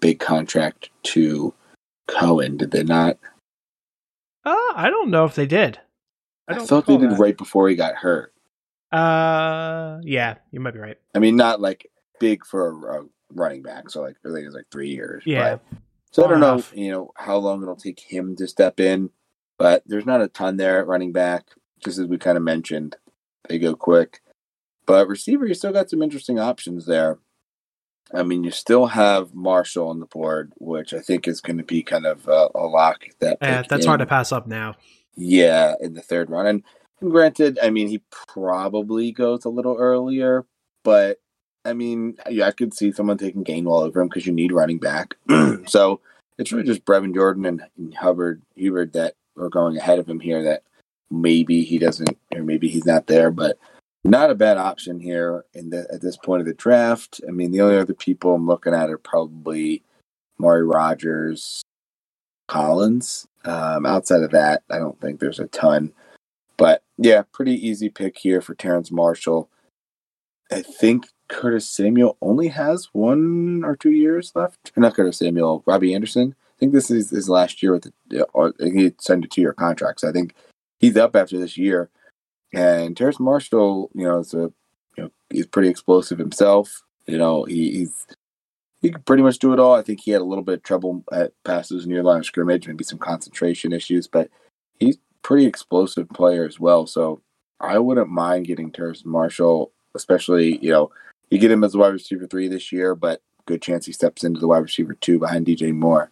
big contract to Cohen. Did they not? I don't know if they did. I thought they did that right before he got hurt. Yeah, you might be right. I mean, not like big for a running back. So like, I think it's like 3 years. Yeah. But, so I don't know, you know, how long it'll take him to step in. But there's not a ton there at running back. Just as we kind of mentioned, they go quick. But receiver, you still got some interesting options there. I mean, you still have Marshall on the board, which I think is going to be kind of a lock. That's hard to pass up now. Yeah, in the 3rd round. And granted, I mean, he probably goes a little earlier. But, I mean, yeah, I could see someone taking Gainwell over him because you need running back. So it's really just Brevin Jordan and Hubbard that are going ahead of him here that maybe he doesn't, or maybe he's not there, but not a bad option here at this point of the draft. I mean, the only other people I'm looking at are probably Amari Rodgers, Collins. Outside of that, I don't think there's a ton. But, yeah, pretty easy pick here for Terrence Marshall. I think Curtis Samuel only has 1 or 2 years left. Not Curtis Samuel, Robbie Anderson. I think this is his last year with he signed a 2-year contract, so I think he's up after this year, and Terrence Marshall, you know, he's pretty explosive himself. You know, he can pretty much do it all. I think he had a little bit of trouble at passes near line of scrimmage, maybe some concentration issues, but he's pretty explosive player as well. So I wouldn't mind getting Terrence Marshall, especially, you know, you get him as a wide receiver 3 this year, but good chance he steps into the wide receiver 2 behind DJ Moore,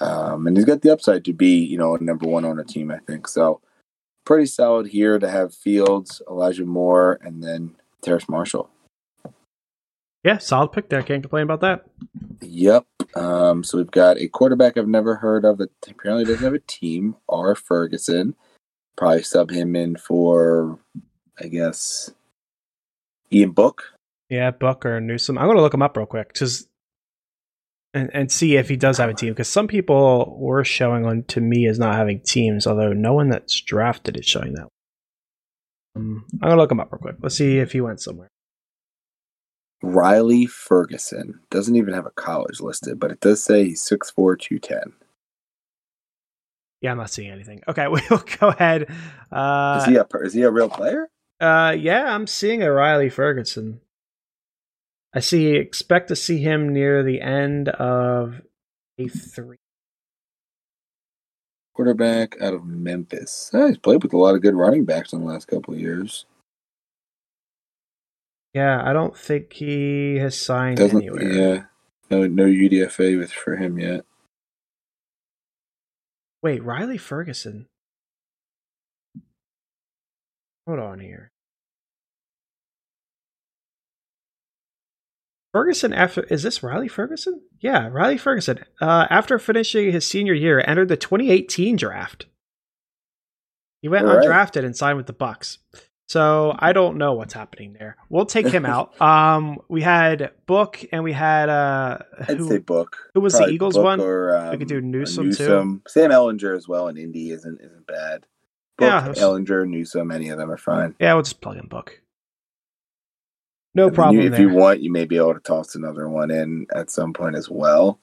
and he's got the upside to be, you know, number 1 on a team, I think. So pretty solid here to have Fields, Elijah Moore, and then Terrence Marshall. Yeah, solid pick there. Can't complain about that. Yep. So we've got a quarterback I've never heard of that apparently doesn't have a team, R. Ferguson. Probably sub him in for, I guess, Ian Book. Yeah, Book or Newsom. I'm going to look him up real quick just and see if he does have a team, because some people were showing on to me as not having teams, although no one that's drafted is showing that. I'm going to look him up real quick. Let's see if he went somewhere. Riley Ferguson doesn't even have a college listed, but it does say he's 6'4", 210. Yeah, I'm not seeing anything. Okay, we'll go ahead. Is he a real player? Yeah, I'm seeing a Riley Ferguson. I see. Expect to see him near the end of A3. Quarterback out of Memphis. He's played with a lot of good running backs in the last couple of years. Yeah, I don't think he has signed anywhere. Yeah, no UDFA for him yet. Wait, Riley Ferguson. Hold on here. Ferguson after is this Riley Ferguson? Yeah, Riley Ferguson. After finishing his senior year, entered the 2018 draft. He went undrafted and signed with the Bucks. So I don't know what's happening there. We'll take him out. We had Book and we had I'd say Book. Who was probably the Eagles Book one? Or, we could do Newsom too. Sam Ehlinger as well in Indy isn't bad. Book, yeah, Ehlinger, Newsom, any of them are fine. Yeah, we'll just plug in Book. No problem. If you want, you may be able to toss another one in at some point as well.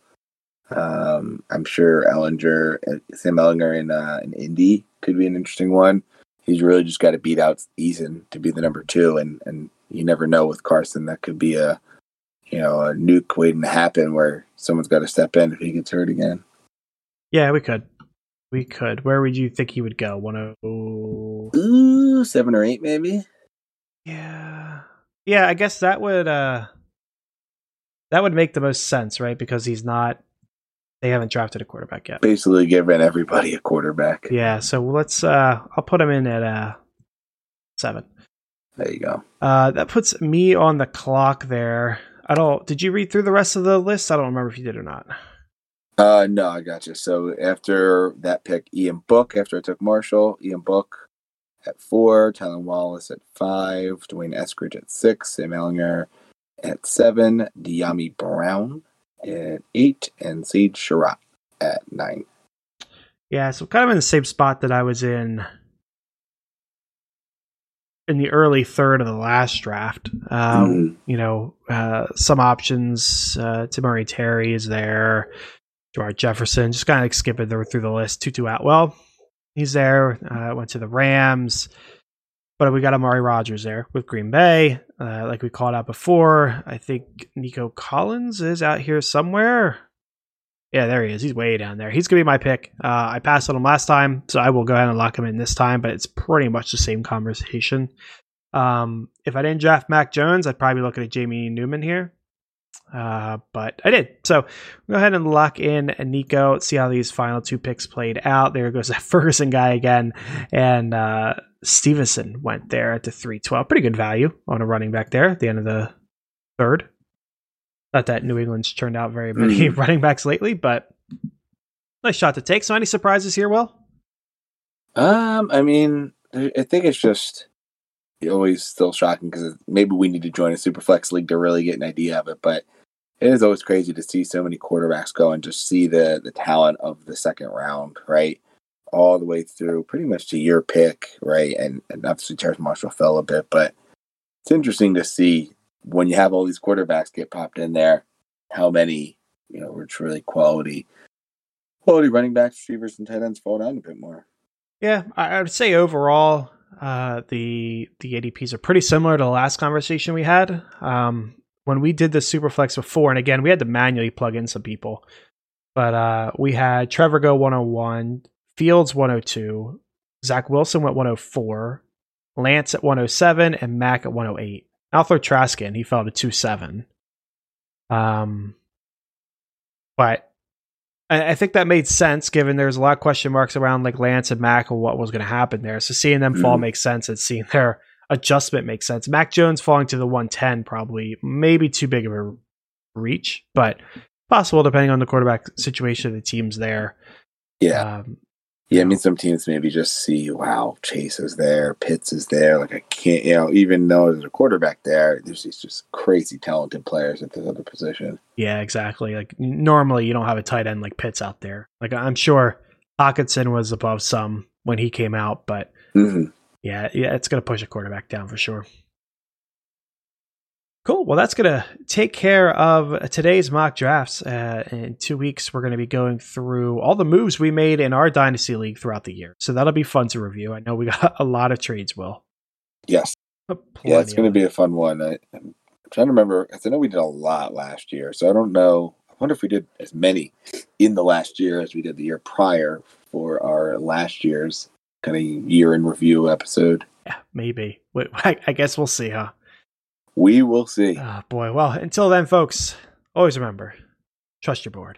I'm sure Sam Ehlinger in Indy could be an interesting one. He's really just got to beat out Eason to be the number two, and you never know with Carson. That could be a nuke waiting to happen where someone's got to step in if he gets hurt again. Yeah, we could. Where would you think he would go? 7 or 8 maybe. Yeah. I guess that would make the most sense, right? Because he's not. They haven't drafted a quarterback yet. Basically giving everybody a quarterback. Yeah, so let's I'll put him in at 7. There you go. That puts me on the clock there. Did you read through the rest of the list? I don't remember if you did or not. No, I got you. So after that pick, Ian Book, after I took Marshall, Ian Book at 4, Tylan Wallace at 5, Dwayne Eskridge at 6, Sam Ehlinger at 7, De'Ami Brown at 8, and Sage Surratt at 9. Yeah, so kind of in the same spot that I was in the early third of the last draft. Some options. Tamari Terry is there. Gerard Jefferson, just kind of like skipping through the list. Tutu Atwell, he's there. Went to the Rams. But we got Amari Rodgers there with Green Bay. Like we called out before, I think Nico Collins is out here somewhere. Yeah, there he is. He's way down there. He's going to be my pick. I passed on him last time, so I will go ahead and lock him in this time, but it's pretty much the same conversation. If I didn't draft Mac Jones, I'd probably be looking at Jamie Newman here. But I did. So go ahead and lock in Nico. Let's see how these final 2 picks played out. There goes that Ferguson guy again. And Stevenson went there at the 312. Pretty good value on a running back there at the end of the third. Not that New England's turned out very many running backs lately, but nice shot to take. So any surprises here, Will? I mean, I think it's just always still shocking because maybe we need to join a Superflex League to really get an idea of it, but it is always crazy to see so many quarterbacks go and just see the talent of the second round, right? All the way through pretty much to your pick, right? And obviously Terrence Marshall fell a bit, but it's interesting to see when you have all these quarterbacks get popped in there, how many, were truly quality running backs, receivers, and tight ends fall down a bit more. Yeah, I would say overall, the ADPs are pretty similar to the last conversation we had. When we did the Superflex before, and again, we had to manually plug in some people, but we had Trevor go 101, Fields 102, Zach Wilson went 104, Lance at 107, and Mac at 108. Alfred Trask in, he fell to 2-7. But I think that made sense given there's a lot of question marks around like Lance and Mac and what was going to happen there. So seeing them fall makes sense and seeing their adjustment makes sense. Mac Jones falling to the 110 probably, maybe too big of a reach, but possible depending on the quarterback situation of the teams there. Yeah. Yeah, I mean, some teams maybe just see, wow, Chase is there, Pitts is there. Like, I can't, you know, even though there's a quarterback there, there's just crazy talented players at this other position. Yeah, exactly. Like, normally you don't have a tight end like Pitts out there. Like, I'm sure Hockenson was above some when he came out, but yeah, it's going to push a quarterback down for sure. Cool. Well, that's going to take care of today's mock drafts. In 2 weeks, we're going to be going through all the moves we made in our Dynasty League throughout the year. So that'll be fun to review. I know we got a lot of trades, Will. Yes. Yeah, it's going to be a fun one. I'm trying to remember, because I know we did a lot last year. So I don't know. I wonder if we did as many in the last year as we did the year prior for our last year's kind of year in review episode. Yeah, maybe. I guess we'll see, huh? We will see. Oh, boy. Well, until then, folks, always remember, trust your board.